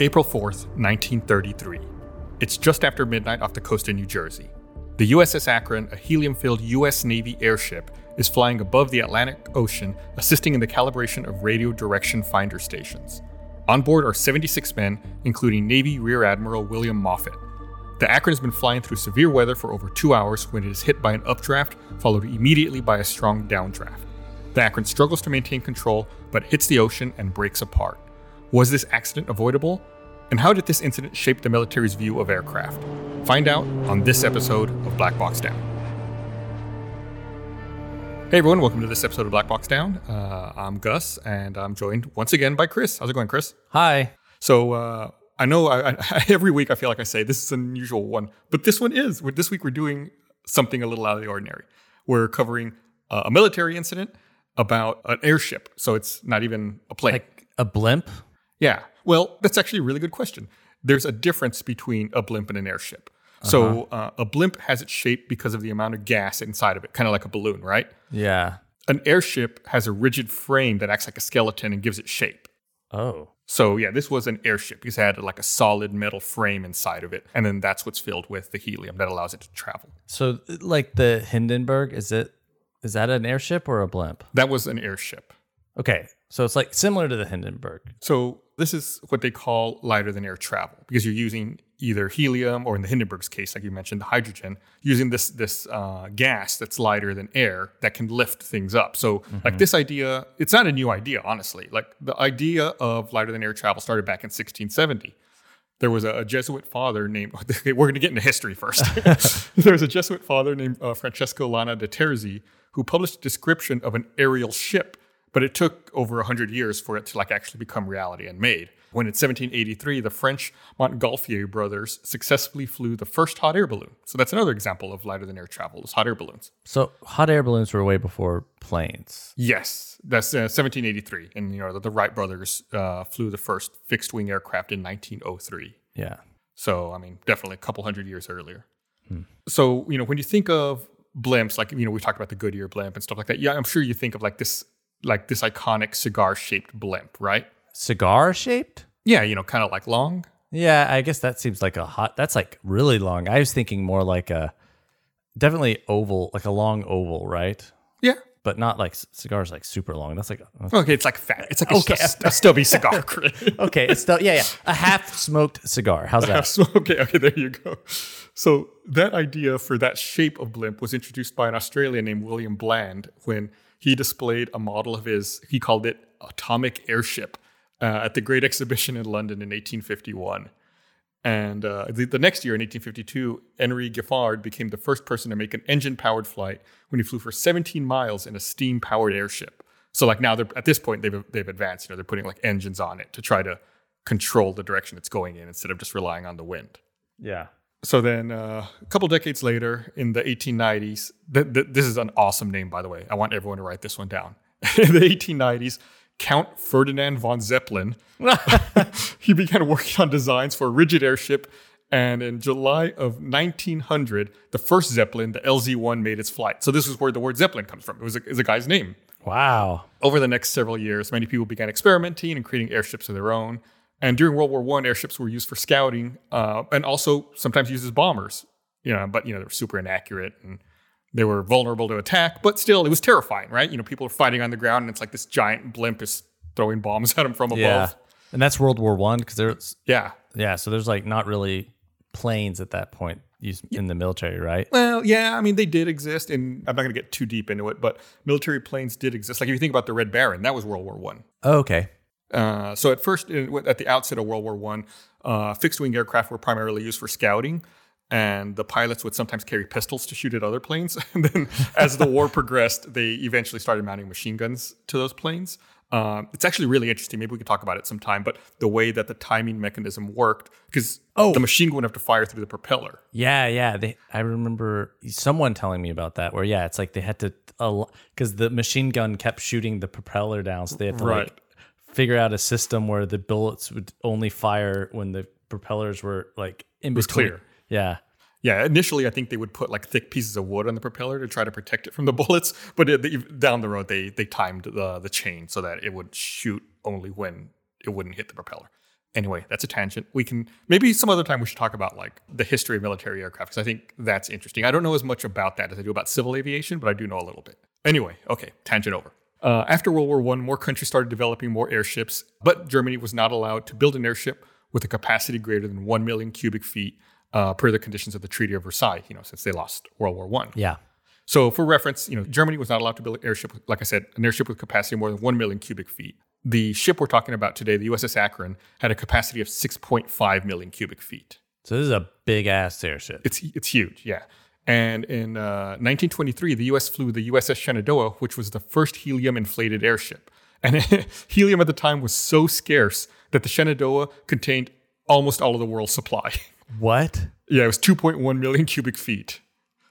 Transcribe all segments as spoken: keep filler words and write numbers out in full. April fourth, nineteen thirty-three. It's just after midnight off the coast of New Jersey. The U S S Akron, a helium-filled U S Navy airship, is flying above the Atlantic Ocean, assisting in the calibration of radio direction finder stations. On board are seventy-six men, including Navy Rear Admiral William Moffett. The Akron has been flying through severe weather for over two hours when it is hit by an updraft, followed immediately by a strong downdraft. The Akron struggles to maintain control, but hits the ocean and breaks apart. Was this accident avoidable? And how did this incident shape the military's view of aircraft? Find out on this episode of Black Box Down. Hey everyone, welcome to this episode of Black Box Down. Uh, I'm Gus, and I'm joined once again by Chris. How's it going, Chris? Hi. So uh, I know I, I, every week I feel like I say this is an unusual one, but this one is. This week we're doing something a little out of the ordinary. We're covering uh, a military incident about an airship, so it's not even a plane. Like a blimp? Yeah. Well, that's actually a really good question. There's a difference between a blimp and an airship. Uh-huh. So uh, a blimp has its shape because of the amount of gas inside of it, kind of like a balloon, right? Yeah. An airship has a rigid frame that acts like a skeleton and gives it shape. Oh. So yeah, this was an airship because it had like a solid metal frame inside of it. And then that's what's filled with the helium that allows it to travel. So like the Hindenburg, is it is that an airship or a blimp? That was an airship. Okay. So it's like similar to the Hindenburg. So this is what they call lighter than air travel because you're using either helium or in the Hindenburg's case, like you mentioned, the hydrogen, using this this uh, gas that's lighter than air that can lift things up. So mm-hmm. like this idea, it's not a new idea, honestly. Like the idea of lighter than air travel started back in sixteen seventy. There was a, a Jesuit father named, okay, we're going to get into history first. There was a Jesuit father named uh, Francesco Lana de Terzi who published a description of an aerial ship. But it took over one hundred years for it to like actually become reality and made. When in seventeen eighty-three, the French Montgolfier brothers successfully flew the first hot air balloon. So that's another example of lighter than air travel, is hot air balloons. So hot air balloons were way before planes. Yes, that's uh, seventeen eighty-three. And you know the, the Wright brothers uh, flew the first fixed wing aircraft in nineteen oh three. Yeah. So, I mean, definitely a couple hundred years earlier. Hmm. So, you know, when you think of blimps, like, you know, we talked about the Goodyear blimp and stuff like that. Yeah, I'm sure you think of like this... like this iconic cigar-shaped blimp, right? Cigar-shaped? Yeah, you know, kind of like long. Yeah, I guess that seems like a hot... That's like really long. I was thinking more like a... Definitely oval, like a long oval, right? Yeah. But not like... Cigars like super long. That's like... That's okay, it's like fat. It's like okay. a, a stubby cigar. Okay, it's still... Yeah, yeah. A half-smoked cigar. How's that? okay, okay, there you go. So that idea for that shape of blimp was introduced by an Australian named William Bland when... he displayed a model of his, he called it Atomic Airship, uh, at the Great Exhibition in London in eighteen fifty-one. And uh, the, the next year, in eighteen fifty-two, Henry Giffard became the first person to make an engine-powered flight when he flew for seventeen miles in a steam-powered airship. So like now, they're, at this point, they've they've advanced. You know, they're putting like engines on it to try to control the direction it's going in instead of just relying on the wind. Yeah. So then uh, a couple decades later in the eighteen nineties, th- th- this is an awesome name, by the way. I want everyone to write this one down. In the eighteen nineties, Count Ferdinand von Zeppelin, he began working on designs for a rigid airship. And in July of nineteen hundred, the first Zeppelin, the L Z one, made its flight. So this is where the word Zeppelin comes from. It was a, it was a guy's name. Wow. Over the next several years, many people began experimenting and creating airships of their own. And during World War One, airships were used for scouting uh, and also sometimes used as bombers. You know, but, you know, they were super inaccurate and they were vulnerable to attack. But still, it was terrifying, right? You know, people are fighting on the ground and it's like this giant blimp is throwing bombs at them from above. Yeah. And that's World War One because there's... Yeah. Yeah. So there's like not really planes at that point used yeah. in the military, right? Well, yeah. I mean, they did exist. And I'm not going to get too deep into it, but military planes did exist. Like if you think about the Red Baron, that was World War One. Oh, okay. Uh, so at first, at the outset of World War One, uh, fixed-wing aircraft were primarily used for scouting, and the pilots would sometimes carry pistols to shoot at other planes. And then as the war progressed, they eventually started mounting machine guns to those planes. Um, it's actually really interesting. Maybe we could talk about it sometime, but the way that the timing mechanism worked, because oh. the machine gun would have to fire through the propeller. Yeah, yeah. They, I remember someone telling me about that, where, yeah, it's like they had to, because uh, the machine gun kept shooting the propeller down, so they had to, right. like, figure out a system where the bullets would only fire when the propellers were like in between. It was clear. Yeah. Yeah. Initially, I think they would put like thick pieces of wood on the propeller to try to protect it from the bullets. But it, it, down the road, they they timed the, the chain so that it would shoot only when it wouldn't hit the propeller. Anyway, that's a tangent. We can, maybe some other time we should talk about like the history of military aircraft, because I think that's interesting. I don't know as much about that as I do about civil aviation, but I do know a little bit. Anyway, okay, tangent over. Uh, after World War One, more countries started developing more airships, but Germany was not allowed to build an airship with a capacity greater than one million cubic feet uh, per the conditions of the Treaty of Versailles, you know, since they lost World War One. Yeah. So for reference, you know, Germany was not allowed to build an airship, like I said, an airship with capacity more than one million cubic feet. The ship we're talking about today, the U S S Akron, had a capacity of six point five million cubic feet. So this is a big-ass airship. It's it's huge, yeah. And in uh, nineteen twenty-three, the U S flew the U S S Shenandoah, which was the first helium-inflated airship. And helium at the time was so scarce that the Shenandoah contained almost all of the world's supply. What? Yeah, it was two point one million cubic feet.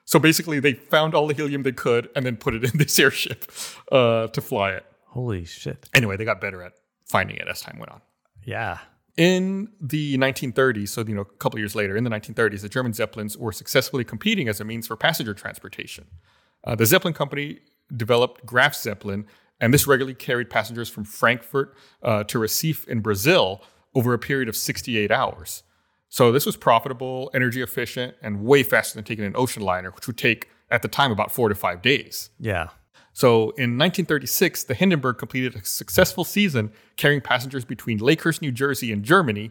So basically, they found all the helium they could and then put it in this airship uh, to fly it. Holy shit. Anyway, they got better at finding it as time went on. Yeah. In the nineteen thirties, so you know, a couple of years later, in the nineteen thirties, the German Zeppelins were successfully competing as a means for passenger transportation. Uh, the Zeppelin company developed Graf Zeppelin, and this regularly carried passengers from Frankfurt uh, to Recife in Brazil over a period of sixty-eight hours. So this was profitable, energy efficient, and way faster than taking an ocean liner, which would take, at the time, about four to five days. Yeah. So in nineteen thirty-six, the Hindenburg completed a successful season carrying passengers between Lakehurst, New Jersey, and Germany.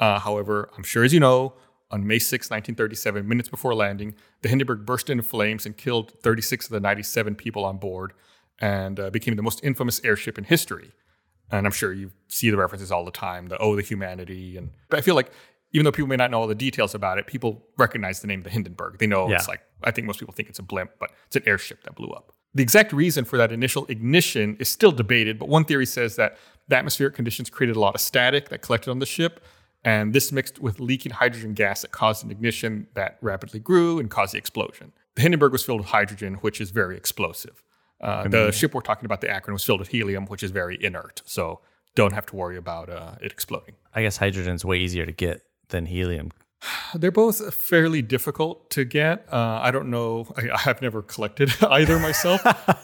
Uh, however, I'm sure as you know, on May sixth, nineteen thirty-seven, minutes before landing, the Hindenburg burst into flames and killed thirty-six of the ninety-seven people on board and uh, became the most infamous airship in history. And I'm sure you see the references all the time, the oh, the humanity. And but I feel like even though people may not know all the details about it, people recognize the name of the Hindenburg. They know yeah. It's like, I think most people think it's a blimp, but it's an airship that blew up. The exact reason for that initial ignition is still debated, but one theory says that the atmospheric conditions created a lot of static that collected on the ship, and this mixed with leaking hydrogen gas that caused an ignition that rapidly grew and caused the explosion. The Hindenburg was filled with hydrogen, which is very explosive. Uh, mm-hmm. The ship we're talking about, the Akron, was filled with helium, which is very inert, so don't have to worry about uh, it exploding. I guess hydrogen's way easier to get than helium. They're both fairly difficult to get. Uh, I don't know. I, I have never collected either myself. uh,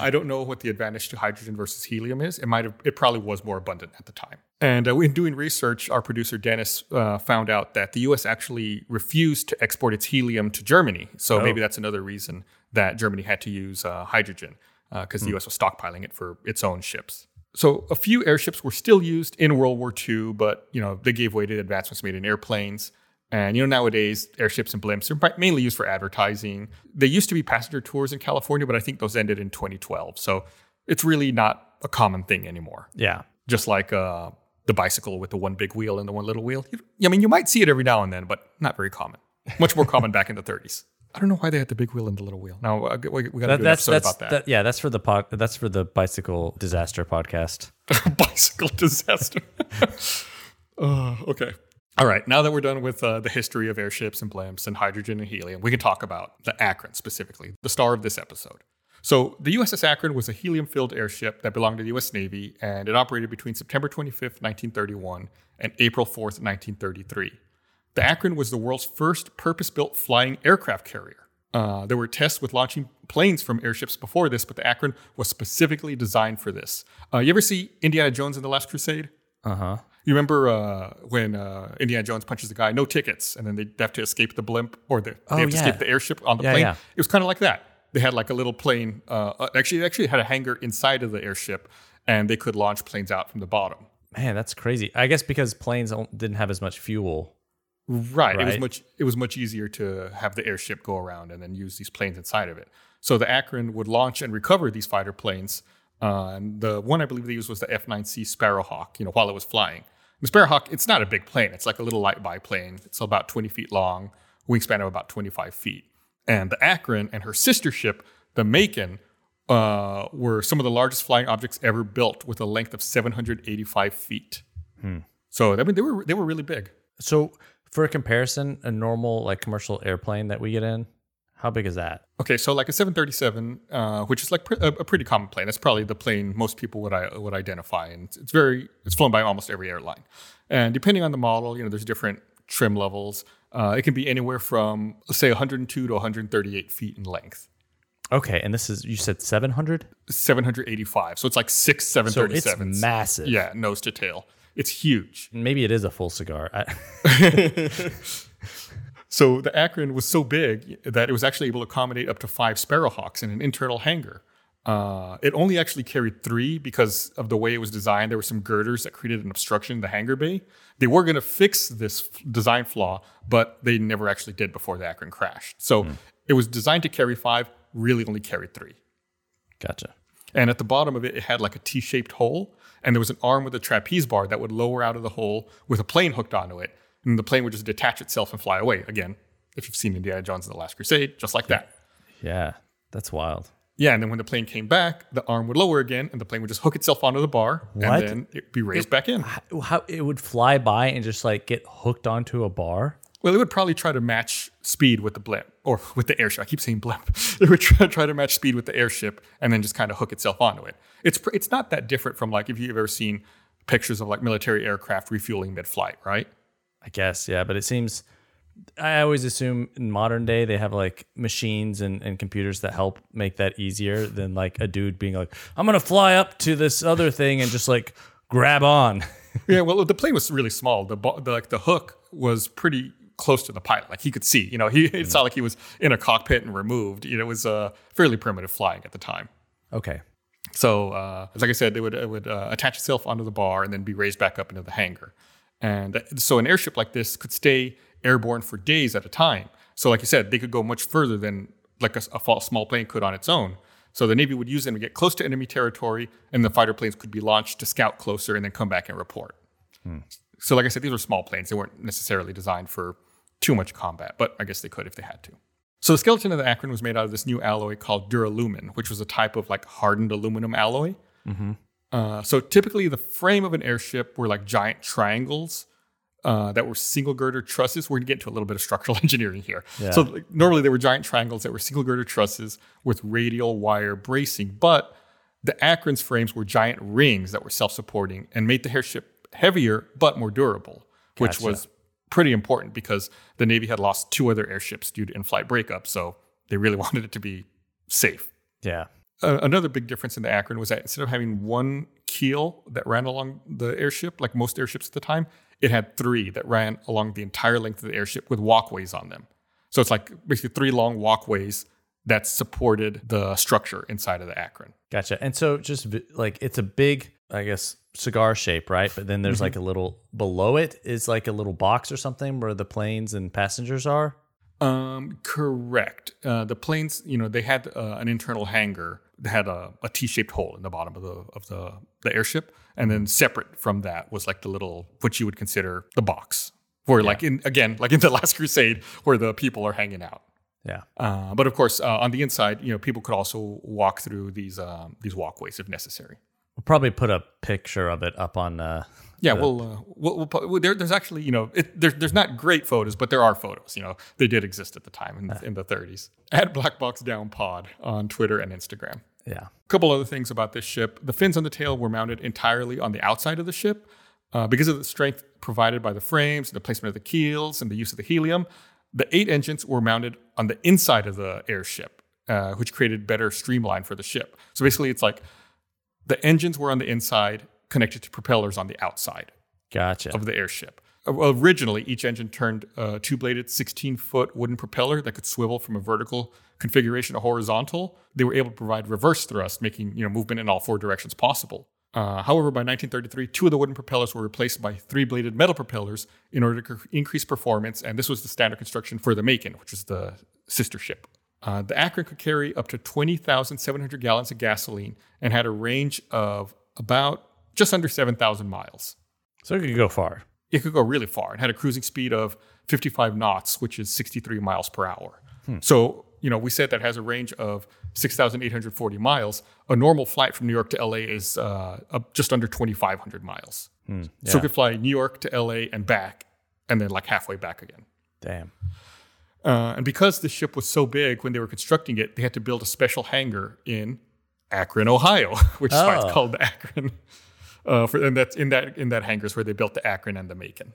I don't know what the advantage to hydrogen versus helium is. It might have. It probably was more abundant at the time. And uh, in doing research, our producer Dennis uh, found out that the U S actually refused to export its helium to Germany. So oh. maybe that's another reason that Germany had to use uh, hydrogen because uh, mm. the U S was stockpiling it for its own ships. So a few airships were still used in World War Two, but you know they gave way to advancements made in airplanes. And, you know, nowadays, airships and blimps are mainly used for advertising. They used to be passenger tours in California, but I think those ended in twenty twelve. So it's really not a common thing anymore. Yeah. Just like uh, the bicycle with the one big wheel and the one little wheel. I mean, you might see it every now and then, but not very common. Much more common back in the thirties. I don't know why they had the big wheel and the little wheel. Now, we got to do an episode about that. that. Yeah, that's for the pod, that's for the bicycle disaster podcast. Bicycle disaster. uh, okay. All right, now that we're done with uh, the history of airships and blimps and hydrogen and helium, we can talk about the Akron specifically, the star of this episode. So the U S S Akron was a helium-filled airship that belonged to the U S Navy, and it operated between September twenty-fifth, nineteen thirty-one and April fourth, nineteen thirty-three. The Akron was the world's first purpose-built flying aircraft carrier. Uh, there were tests with launching planes from airships before this, but the Akron was specifically designed for this. Uh, you ever see Indiana Jones and the Last Crusade? Uh-huh. You remember uh, when uh, Indiana Jones punches the guy, no tickets, and then they have to escape the blimp, or they, oh, they have yeah. to escape the airship on the yeah, plane? Yeah. It was kind of like that. They had like a little plane. Uh, actually, it actually had a hangar inside of the airship, and they could launch planes out from the bottom. Man, that's crazy. I guess because planes didn't have as much fuel. Right. right. It was much, it was much easier to have the airship go around and then use these planes inside of it. So the Akron would launch and recover these fighter planes. Uh, and the one I believe they used was the F nine C Sparrowhawk, you know, while it was flying. The Sparrowhawk, it's not a big plane. It's like a little light biplane. It's about twenty feet long, wingspan of about twenty-five feet. And the Akron and her sister ship, the Macon, uh, were some of the largest flying objects ever built with a length of seven hundred eighty-five feet. Hmm. So, I mean, they were they were really big. So, for a comparison, a normal, like, commercial airplane that we get in, how big is that? Okay, so like a seven thirty-seven, uh, which is like pr- a, a pretty common plane. That's probably the plane most people would I, would identify, and it's, it's very it's flown by almost every airline. And depending on the model, you know, there's different trim levels. Uh, it can be anywhere from let's say one hundred two to one hundred thirty-eight feet in length. Okay, and this is you said seven hundred? seven eighty-five. So it's like six seven thirty-sevens. So it's massive. Yeah, nose to tail. It's huge. Maybe it is a full cigar. I- So the Akron was so big that it was actually able to accommodate up to five Sparrowhawks in an internal hangar. Uh, it only actually carried three because of the way it was designed. There were some girders that created an obstruction in the hangar bay. They were going to fix this f- design flaw, but they never actually did before the Akron crashed. So mm. it was designed to carry five, really only carried three. Gotcha. And at the bottom of it, it had like a T-shaped hole, and there was an arm with a trapeze bar that would lower out of the hole with a plane hooked onto it. And the plane would just detach itself and fly away. Again, if you've seen Indiana Jones and the Last Crusade, just like that. Yeah, that's wild. Yeah, and then when the plane came back, the arm would lower again, and the plane would just hook itself onto the bar, what? and then it'd be raised it, back in. How it would fly by and just like get hooked onto a bar? Well, it would probably try to match speed with the blimp, or with the airship. I keep saying blimp. It would try, try to match speed with the airship, and then just kind of hook itself onto it. It's it's not that different from like if you've ever seen pictures of like military aircraft refueling mid-flight, right? I guess, yeah, but it seems, I always assume in modern day they have like machines and, and computers that help make that easier than like a dude being like, I'm going to fly up to this other thing and just like grab on. Yeah, well, the plane was really small. The, the like the hook was pretty close to the pilot. Like he could see, you know, he it's not like he was in a cockpit and removed. You know, it was a uh, fairly primitive flying at the time. Okay. So uh, like I said, it would, it would uh, attach itself onto the bar and then be raised back up into the hangar. And so an airship like this could stay airborne for days at a time. So like you said, they could go much further than like a, a small plane could on its own. So the Navy would use them to get close to enemy territory, and the fighter planes could be launched to scout closer and then come back and report. Hmm. So like I said, these were small planes. They weren't necessarily designed for too much combat, but I guess they could if they had to. So the skeleton of the Akron was made out of this new alloy called Duralumin, which was a type of like hardened aluminum alloy. Mm-hmm. Uh, so typically the frame of an airship were like giant triangles uh, that were single girder trusses. We're going to get into a little bit of structural engineering here. Yeah. So like, normally they were giant triangles that were single girder trusses with radial wire bracing. But the Akron's frames were giant rings that were self-supporting and made the airship heavier but more durable, gotcha. Which was pretty important because the Navy had lost two other airships due to in-flight breakup. So they really wanted it to be safe. Yeah. Uh, another big difference in the Akron was that instead of having one keel that ran along the airship, like most airships at the time, it had three that ran along the entire length of the airship with walkways on them. So it's like basically three long walkways that supported the structure inside of the Akron. Gotcha. And so just like it's a big, I guess, cigar shape, right? But then there's mm-hmm. like a little below it is like a little box or something where the planes and passengers are. Um, correct. Uh, the planes, you know, they had uh, an internal hangar. They had a, a T-shaped hole in the bottom of the of the, the airship, and then separate from that was like the little, what you would consider the box, where yeah. like in again like in the Last Crusade, where the people are hanging out. Yeah. Uh, but of course, uh, on the inside, you know, people could also walk through these um, these walkways if necessary. We'll probably put a picture of it up on. Uh, yeah, the... we'll, uh, we'll, we'll, we'll there, there's actually, you know, it, there, there's not great photos, but there are photos. You know, they did exist at the time in, uh. in the thirties. At Black Box Down Pod on Twitter and Instagram. Yeah. A couple other things about this ship: the fins on the tail were mounted entirely on the outside of the ship uh, because of the strength provided by the frames, the placement of the keels, and the use of the helium. The eight engines were mounted on the inside of the airship, uh, which created better streamline for the ship. So basically, it's like. The engines were on the inside, connected to propellers on the outside gotcha. Of the airship. Originally, each engine turned a two-bladed sixteen-foot wooden propeller that could swivel from a vertical configuration to horizontal. They were able to provide reverse thrust, making you know movement in all four directions possible. Uh, however, by nineteen thirty-three, two of the wooden propellers were replaced by three-bladed metal propellers in order to c- increase performance, and this was the standard construction for the Macon, which was the sister ship. Uh, the Akron could carry up to twenty thousand seven hundred gallons of gasoline and had a range of about just under seven thousand miles. So it could go far. It could go really far. It had a cruising speed of fifty-five knots, which is sixty-three miles per hour. Hmm. So, you know, we said that has a range of six thousand eight hundred forty miles. A normal flight from New York to L A is uh, just under twenty-five hundred miles. Hmm. Yeah. So it could fly New York to L A and back, and then like halfway back again. Damn. Uh, and because the ship was so big when they were constructing it, they had to build a special hangar in Akron, Ohio, which oh. is why it's called the Akron. Uh, for, and that's in that in that hangar is where they built the Akron and the Macon.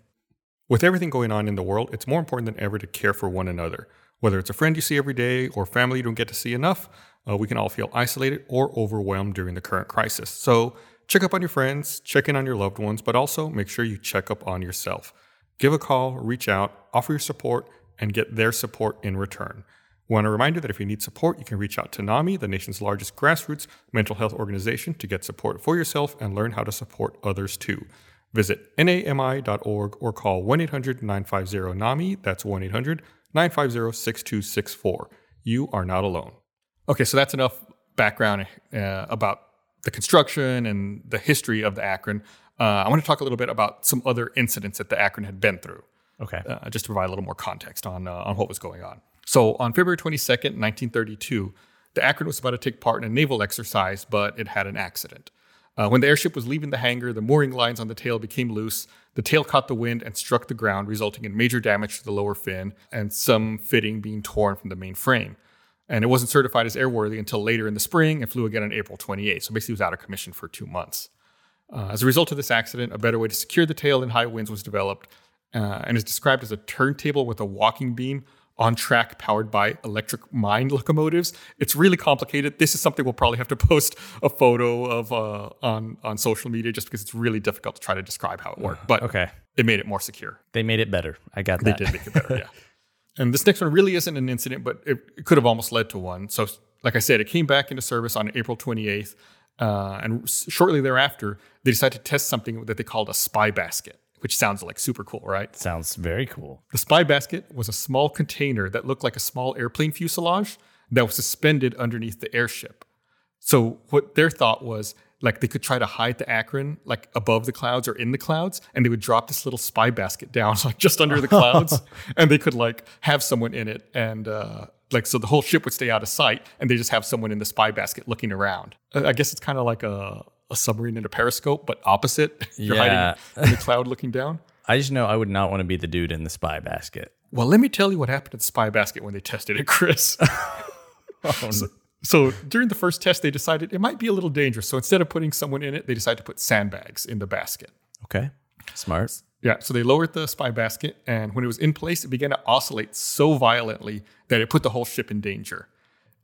With everything going on in the world, it's more important than ever to care for one another. Whether it's a friend you see every day or family you don't get to see enough, uh, we can all feel isolated or overwhelmed during the current crisis. So Check up on your friends, check in on your loved ones, but also make sure you check up on yourself. Give a call, reach out, offer your support, and get their support in return. We want a reminder that if you need support, you can reach out to NAMI, the nation's largest grassroots mental health organization, to get support for yourself and learn how to support others too. Visit N A M I dot org or call one eight hundred nine five zero NAMI. That's one eight hundred nine five zero six two six four. You are not alone. Okay, so that's enough background uh, about the construction and the history of the Akron. Uh, I want to talk a little bit about some other incidents that the Akron had been through. Okay. Uh, just to provide a little more context on uh, on what was going on. So on February twenty-second, nineteen thirty-two, the Akron was about to take part in a naval exercise, but it had an accident. Uh, when the airship was leaving the hangar, the mooring lines on the tail became loose. The tail caught the wind and struck the ground, resulting in major damage to the lower fin and some fitting being torn from the main frame. And it wasn't certified as airworthy until later in the spring and flew again on April twenty-eighth. So basically it was out of commission for two months. Uh, as a result of this accident, a better way to secure the tail in high winds was developed uh, and is described as a turntable with a walking beam on track powered by electric mine locomotives. It's really complicated. This is something we'll probably have to post a photo of uh, on, on social media just because it's really difficult to try to describe how it worked. But okay, it made it more secure. They made it better. I got that. They did make it better, yeah. And this next one really isn't an incident, but it, it could have almost led to one. So like I said, it came back into service on April twenty-eighth. Uh, and shortly thereafter, they decided to test something that they called a spy basket, which sounds like super cool, right? Sounds very cool. The spy basket was a small container that looked like a small airplane fuselage that was suspended underneath the airship. So what their thought was, like, they could try to hide the Akron, like, above the clouds or in the clouds, and they would drop this little spy basket down, like, just under the clouds, and they could, like, have someone in it, and, uh, like, so the whole ship would stay out of sight, and they just have someone in the spy basket looking around. I guess it's kind of like a... a submarine and a periscope, but opposite. You're yeah. hiding in the cloud looking down. I just know I would not want to be the dude in the spy basket. Well, let me tell you what happened to the spy basket when they tested it, Chris. oh, so, so during the first test, they decided it might be a little dangerous. So instead of putting someone in it, they decided to put sandbags in the basket. Okay. Smart. Yeah. So they lowered the spy basket, and when it was in place, it began to oscillate so violently that it put the whole ship in danger.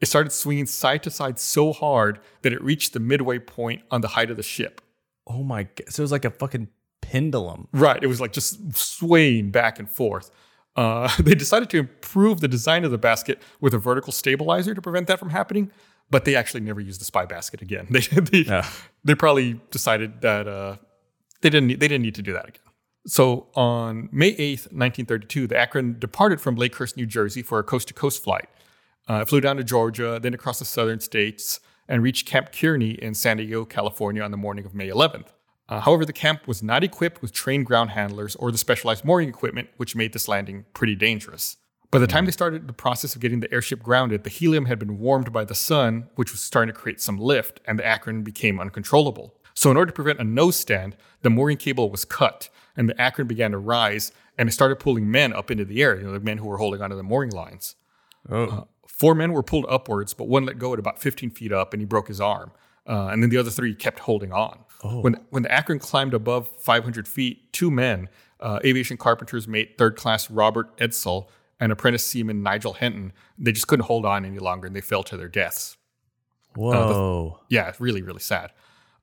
It started swinging side to side so hard that it reached the midway point on the height of the ship. Oh my God. So it was like a fucking pendulum. Right. It was like just swaying back and forth. Uh, they decided to improve the design of the basket with a vertical stabilizer to prevent that from happening, but they actually never used the spy basket again. They they, yeah. they probably decided that uh, they didn't need, they didn't need to do that again. So on May eighth, nineteen thirty-two, the Akron departed from Lakehurst, New Jersey for a coast-to-coast flight. Uh, it flew down to Georgia, then across the southern states, and reached Camp Kearney in San Diego, California on the morning of May eleventh. Uh, however, the camp was not equipped with trained ground handlers or the specialized mooring equipment, which made this landing pretty dangerous. By the time they started the process of getting the airship grounded, the helium had been warmed by the sun, which was starting to create some lift, and the Akron became uncontrollable. So in order to prevent a nose stand, the mooring cable was cut, and the Akron began to rise, and it started pulling men up into the air, you know, the men who were holding onto the mooring lines. Oh. Uh, Four men were pulled upwards, but one let go at about fifteen feet up, and he broke his arm. Uh, and then the other three kept holding on. Oh. When when the Akron climbed above five hundred feet, two men, uh, aviation carpenter's mate, third class Robert Edsel, and apprentice seaman Nigel Henton, they just couldn't hold on any longer, and they fell to their deaths. Whoa. Uh, the, yeah, really, really sad.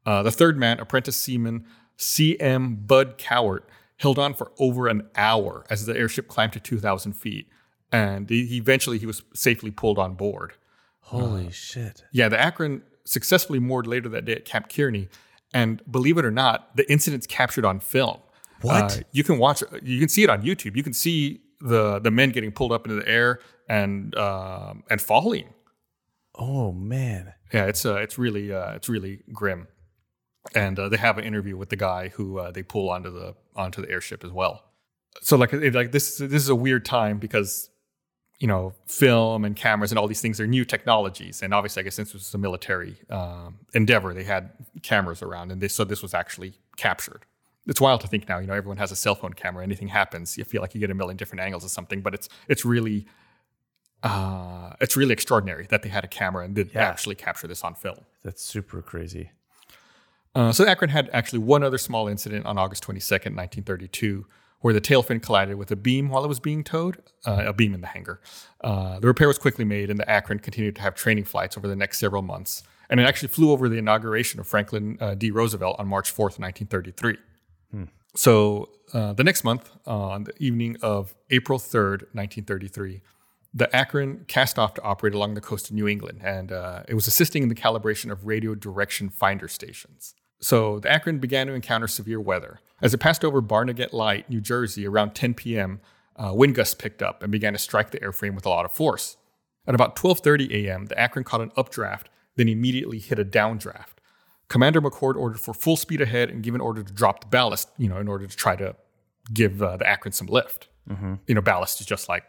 Uh, the third man, apprentice seaman C M Bud Cowart, held on for over an hour as the airship climbed to two thousand feet. And he, eventually he was safely pulled on board. Holy uh, shit. Yeah, the Akron successfully moored later that day at Camp Kearney. And believe it or not, the incident's captured on film. What? Uh, you can watch, you can see it on YouTube. You can see the, the men getting pulled up into the air and um, and falling. Oh, man. Yeah, it's uh, it's really uh, it's really grim. And uh, they have an interview with the guy who uh, they pull onto the onto the airship as well. So like like this this is a weird time because, you know, film and cameras and all these things are new technologies. And obviously, I guess since this was a military um, endeavor, they had cameras around. And they, so this was actually captured. It's wild to think now, you know, everyone has a cell phone camera. Anything happens, you feel like you get a million different angles or something. But it's it's really uh, it's really extraordinary that they had a camera and did yeah. actually capture this on film. That's super crazy. Uh, so Akron had actually one other small incident on August twenty-second, nineteen thirty-two, where the tail fin collided with a beam while it was being towed, uh, a beam in the hangar. Uh, the repair was quickly made, and the Akron continued to have training flights over the next several months. And it actually flew over the inauguration of Franklin uh, D. Roosevelt on March fourth, nineteen thirty-three. Hmm. So uh, the next month, uh, on the evening of April third, nineteen thirty-three, the Akron cast off to operate along the coast of New England, and uh, it was assisting in the calibration of radio direction finder stations. So the Akron began to encounter severe weather. As it passed over Barnegat Light, New Jersey, around ten p.m., uh, wind gusts picked up and began to strike the airframe with a lot of force. At about twelve thirty a.m., the Akron caught an updraft, then immediately hit a downdraft. Commander McCord ordered for full speed ahead and gave an order to drop the ballast, you know, in order to try to give uh, the Akron some lift. Mm-hmm. You know, ballast is just like,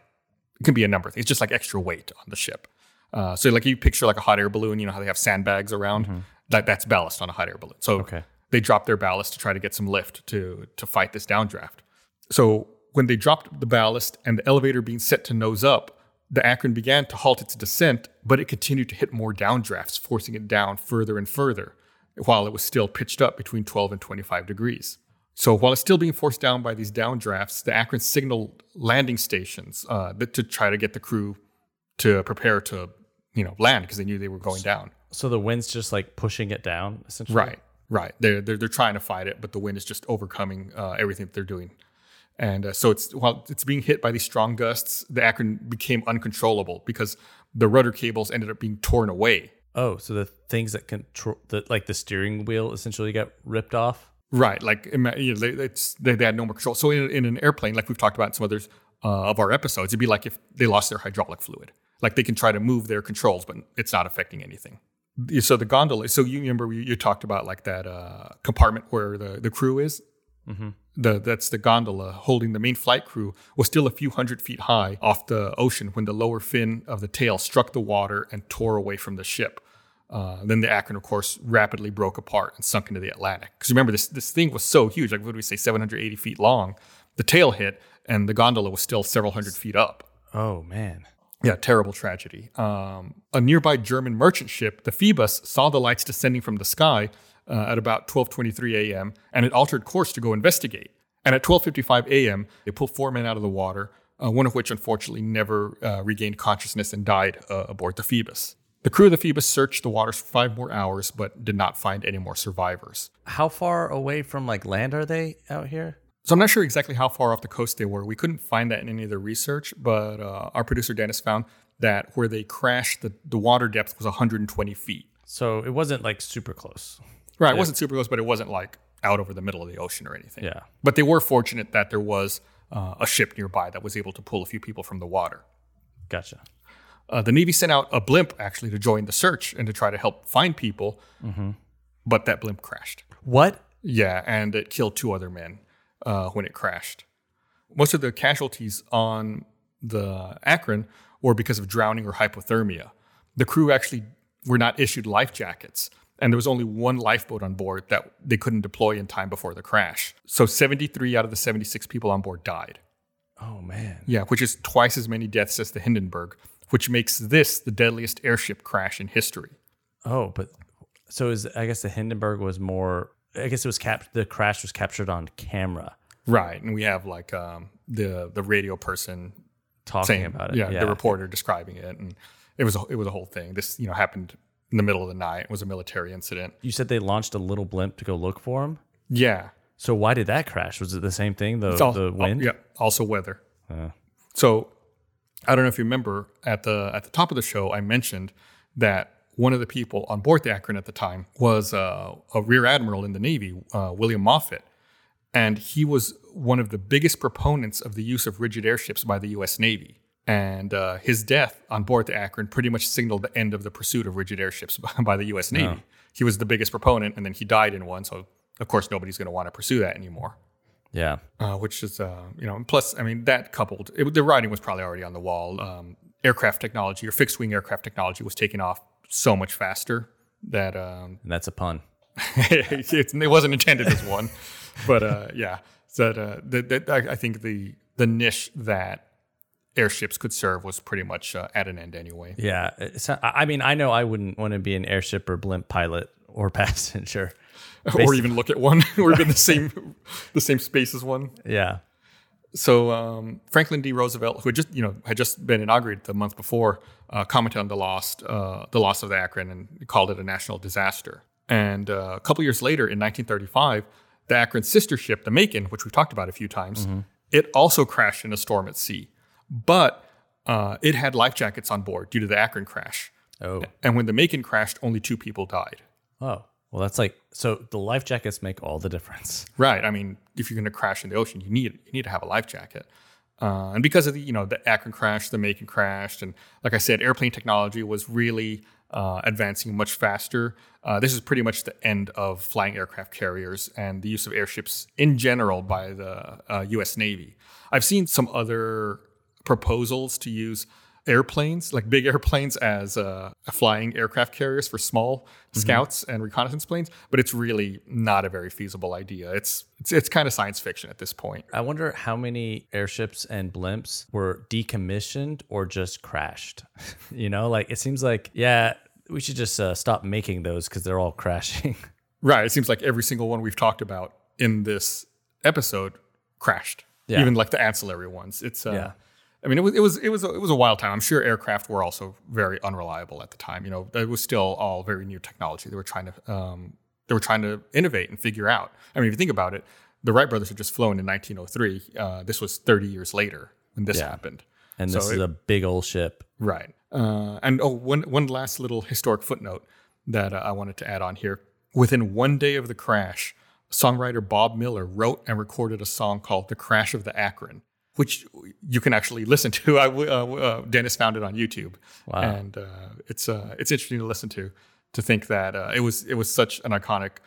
it can be a number of things. It's just like extra weight on the ship. Uh, so like you picture like a hot air balloon, you know how they have sandbags around? Mm-hmm. That That's ballast on a hot air balloon. So okay. They dropped their ballast to try to get some lift to, to fight this downdraft. So when they dropped the ballast and the elevator being set to nose up, the Akron began to halt its descent, but it continued to hit more downdrafts, forcing it down further and further, while it was still pitched up between twelve and twenty-five degrees. So while it's still being forced down by these downdrafts, the Akron signaled landing stations uh, to try to get the crew to prepare to, you know, land because they knew they were going down. So the wind's just like pushing it down, essentially? Right, right. They're, they're, they're trying to fight it, but the wind is just overcoming uh, everything that they're doing. And uh, so it's while it's being hit by these strong gusts, the Akron became uncontrollable because the rudder cables ended up being torn away. Oh, so the things that control, the, like the steering wheel essentially got ripped off? Right, like you know, they, it's, they, they had no more control. So in, in an airplane, like we've talked about in some others uh, of our episodes, it'd be like if they lost their hydraulic fluid. Like they can try to move their controls, but it's not affecting anything. So the gondola, so you remember you, you talked about like that uh, compartment where the, the crew is? Mm-hmm. The, that's the gondola holding the main flight crew was still a few hundred feet high off the ocean when the lower fin of the tail struck the water and tore away from the ship. Uh, then the Akron, of course, rapidly broke apart and sunk into the Atlantic. Because remember, this this thing was so huge, like what do we say, seven hundred eighty feet long. The tail hit, and the gondola was still several hundred feet up. Oh, man. Yeah, terrible tragedy. Um, a nearby German merchant ship, the Phoebus, saw the lights descending from the sky uh, at about twelve twenty-three a.m., and it altered course to go investigate. And at twelve fifty-five a.m., they pulled four men out of the water, uh, one of which, unfortunately, never uh, regained consciousness and died uh, aboard the Phoebus. The crew of the Phoebus searched the waters for five more hours, but did not find any more survivors. How far away from like land are they out here? So I'm not sure exactly how far off the coast they were. We couldn't find that in any of the research, but uh, our producer Dennis found that where they crashed, the, the water depth was one hundred twenty feet. So it wasn't like super close. Right, it wasn't super close, but it wasn't like out over the middle of the ocean or anything. Yeah. But they were fortunate that there was uh, a ship nearby that was able to pull a few people from the water. Gotcha. Uh, the Navy sent out a blimp, actually, to join the search and to try to help find people, mm-hmm. but that blimp crashed. What? Yeah, and it killed two other men uh, when it crashed. Most of the casualties on the Akron were because of drowning or hypothermia. The crew actually were not issued life jackets, and there was only one lifeboat on board that they couldn't deploy in time before the crash. So seventy-three out of the seventy-six people on board died. Oh, man. Yeah, which is twice as many deaths as the Hindenburg, which makes this the deadliest airship crash in history. Oh, but so is I guess the Hindenburg was more, I guess it was cap. The crash was captured on camera. Right, and we have like um, the the radio person talking saying, about it. Yeah, yeah, the reporter describing it, and it was a, it was a whole thing. This you know happened in the middle of the night. It was a military incident. You said they launched a little blimp to go look for him? Yeah. So why did that crash? Was it the same thing? The all, the wind? All, yeah, also weather. Uh. So. I don't know if you remember, at the at the top of the show, I mentioned that one of the people on board the Akron at the time was uh, a rear admiral in the Navy, uh, William Moffett. And he was one of the biggest proponents of the use of rigid airships by the U S Navy. And uh, his death on board the Akron pretty much signaled the end of the pursuit of rigid airships by the U S Navy. No. He was the biggest proponent, and then he died in one. So, of course, nobody's going to want to pursue that anymore. Yeah, uh, which is, uh, you know, and plus, I mean, that coupled, it, the writing was probably already on the wall. Um, aircraft technology or fixed wing aircraft technology was taking off so much faster that. Um, and that's a pun. it, it wasn't intended as one. But uh, yeah, so that, uh, that, that I, I think the the niche that airships could serve was pretty much uh, at an end anyway. Yeah. It's, I mean, I know I wouldn't want to be an airship or blimp pilot or passenger. Basically. Or even look at one, or even the same, the same space as one. Yeah. So um, Franklin D. Roosevelt, who had just you know had just been inaugurated the month before, uh, commented on the lost uh, the loss of the Akron and called it a national disaster. And uh, a couple years later, in nineteen thirty-five, the Akron's sister ship, the Macon, which we've talked about a few times, mm-hmm. it also crashed in a storm at sea, but uh, it had life jackets on board due to the Akron crash. Oh, and when the Macon crashed, only two people died. Oh. Well, that's like, so the life jackets make all the difference. Right. I mean, if you're going to crash in the ocean, you need you need to have a life jacket. Uh, and because of the, you know, the Akron crash, the Macon crashed, and like I said, airplane technology was really uh, advancing much faster. Uh, this is pretty much the end of flying aircraft carriers and the use of airships in general by the uh, U S Navy. I've seen some other proposals to use airplanes, like big airplanes, as uh, flying aircraft carriers for small mm-hmm. scouts and reconnaissance planes, but it's really not a very feasible idea. It's it's, it's kind of science fiction at this point. I wonder how many airships and blimps were decommissioned or just crashed. You know, like it seems like yeah, we should just uh, stop making those because they're all crashing. Right. It seems like every single one we've talked about in this episode crashed. Yeah. Even like the ancillary ones. It's uh, yeah. I mean, it was it was it was a, it was a wild time. I'm sure aircraft were also very unreliable at the time. You know, it was still all very new technology. They were trying to um, they were trying to innovate and figure out. I mean, if you think about it, the Wright brothers had just flown in nineteen oh three. Uh, this was thirty years later when this yeah. happened, and so this is it, a big old ship, right? Uh, and oh, one one last little historic footnote that uh, I wanted to add on here. Within one day of the crash, songwriter Bob Miller wrote and recorded a song called "The Crash of the Akron," which you can actually listen to. I, uh, uh, Dennis found it on YouTube. Wow. And uh, it's uh, it's interesting to listen to, to think that uh, it was it was such an iconic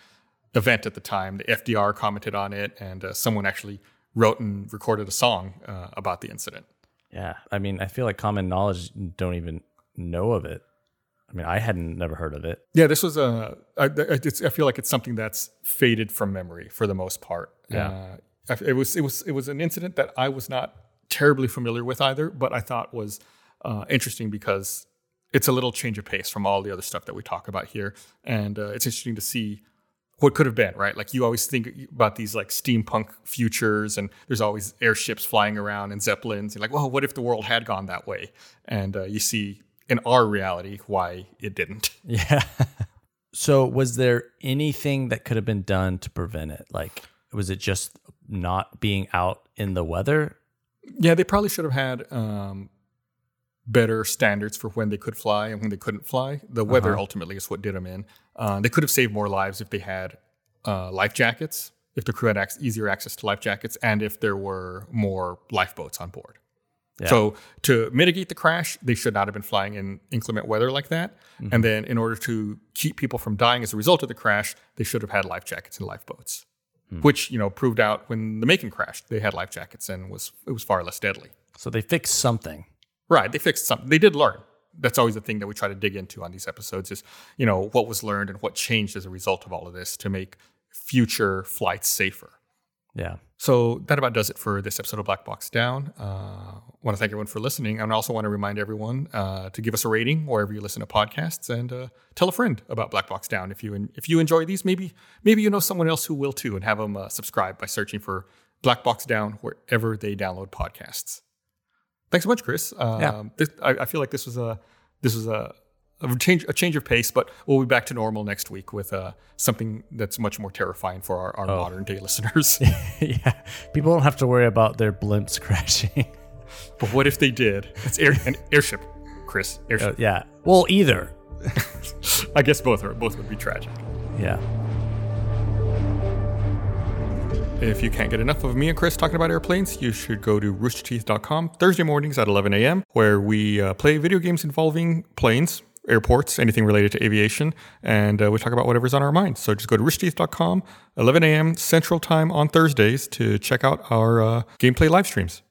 event at the time. The F D R commented on it, and uh, someone actually wrote and recorded a song uh, about the incident. Yeah, I mean, I feel like common knowledge don't even know of it. I mean, I hadn't never heard of it. Yeah, this was a, I, it's, I feel like it's something that's faded from memory for the most part. Yeah. Uh, It was it was it was an incident that I was not terribly familiar with either, but I thought was uh, interesting because it's a little change of pace from all the other stuff that we talk about here, and uh, it's interesting to see what could have been, right? Like you always think about these like steampunk futures, and there's always airships flying around and zeppelins, and like, well, what if the world had gone that way? And uh, you see in our reality why it didn't. Yeah. So was there anything that could have been done to prevent it? Like, was it just not being out in the weather? Yeah, they probably should have had um, better standards for when they could fly and when they couldn't fly. The uh-huh. weather ultimately is what did them in. Uh, they could have saved more lives if they had uh, life jackets, if the crew had ac- easier access to life jackets, and if there were more lifeboats on board. Yeah. So to mitigate the crash, they should not have been flying in inclement weather like that. Mm-hmm. And then in order to keep people from dying as a result of the crash, they should have had life jackets and lifeboats. Mm. Which, you know, proved out when the Macon crashed. They had life jackets and was it was far less deadly. So they fixed something. Right. They fixed something. They did learn. That's always the thing that we try to dig into on these episodes is, you know, what was learned and what changed as a result of all of this to make future flights safer. Yeah. So that about does it for this episode of Black Box Down. I uh, want to thank everyone for listening. And I also want to remind everyone uh, to give us a rating wherever you listen to podcasts, and uh, tell a friend about Black Box Down. If you if you enjoy these, maybe maybe you know someone else who will too, and have them uh, subscribe by searching for Black Box Down wherever they download podcasts. Thanks so much, Chris. Uh, yeah. This, I, I feel like this was a this was a, a change a change of pace, but we'll be back to normal next week with uh, something that's much more terrifying for our, our oh. modern day listeners. Yeah, people don't have to worry about their blimps crashing. But what if they did? It's air, an airship, Chris. Airship. Uh, yeah. Well, either. I guess both are both would be tragic. Yeah. If you can't get enough of me and Chris talking about airplanes, you should go to rooster teeth dot com Thursday mornings at eleven a.m. where we uh, play video games involving planes, airports, anything related to aviation, and uh, we talk about whatever's on our mind. So just go to rooster teeth dot com, eleven a.m. Central Time on Thursdays to check out our uh, gameplay live streams.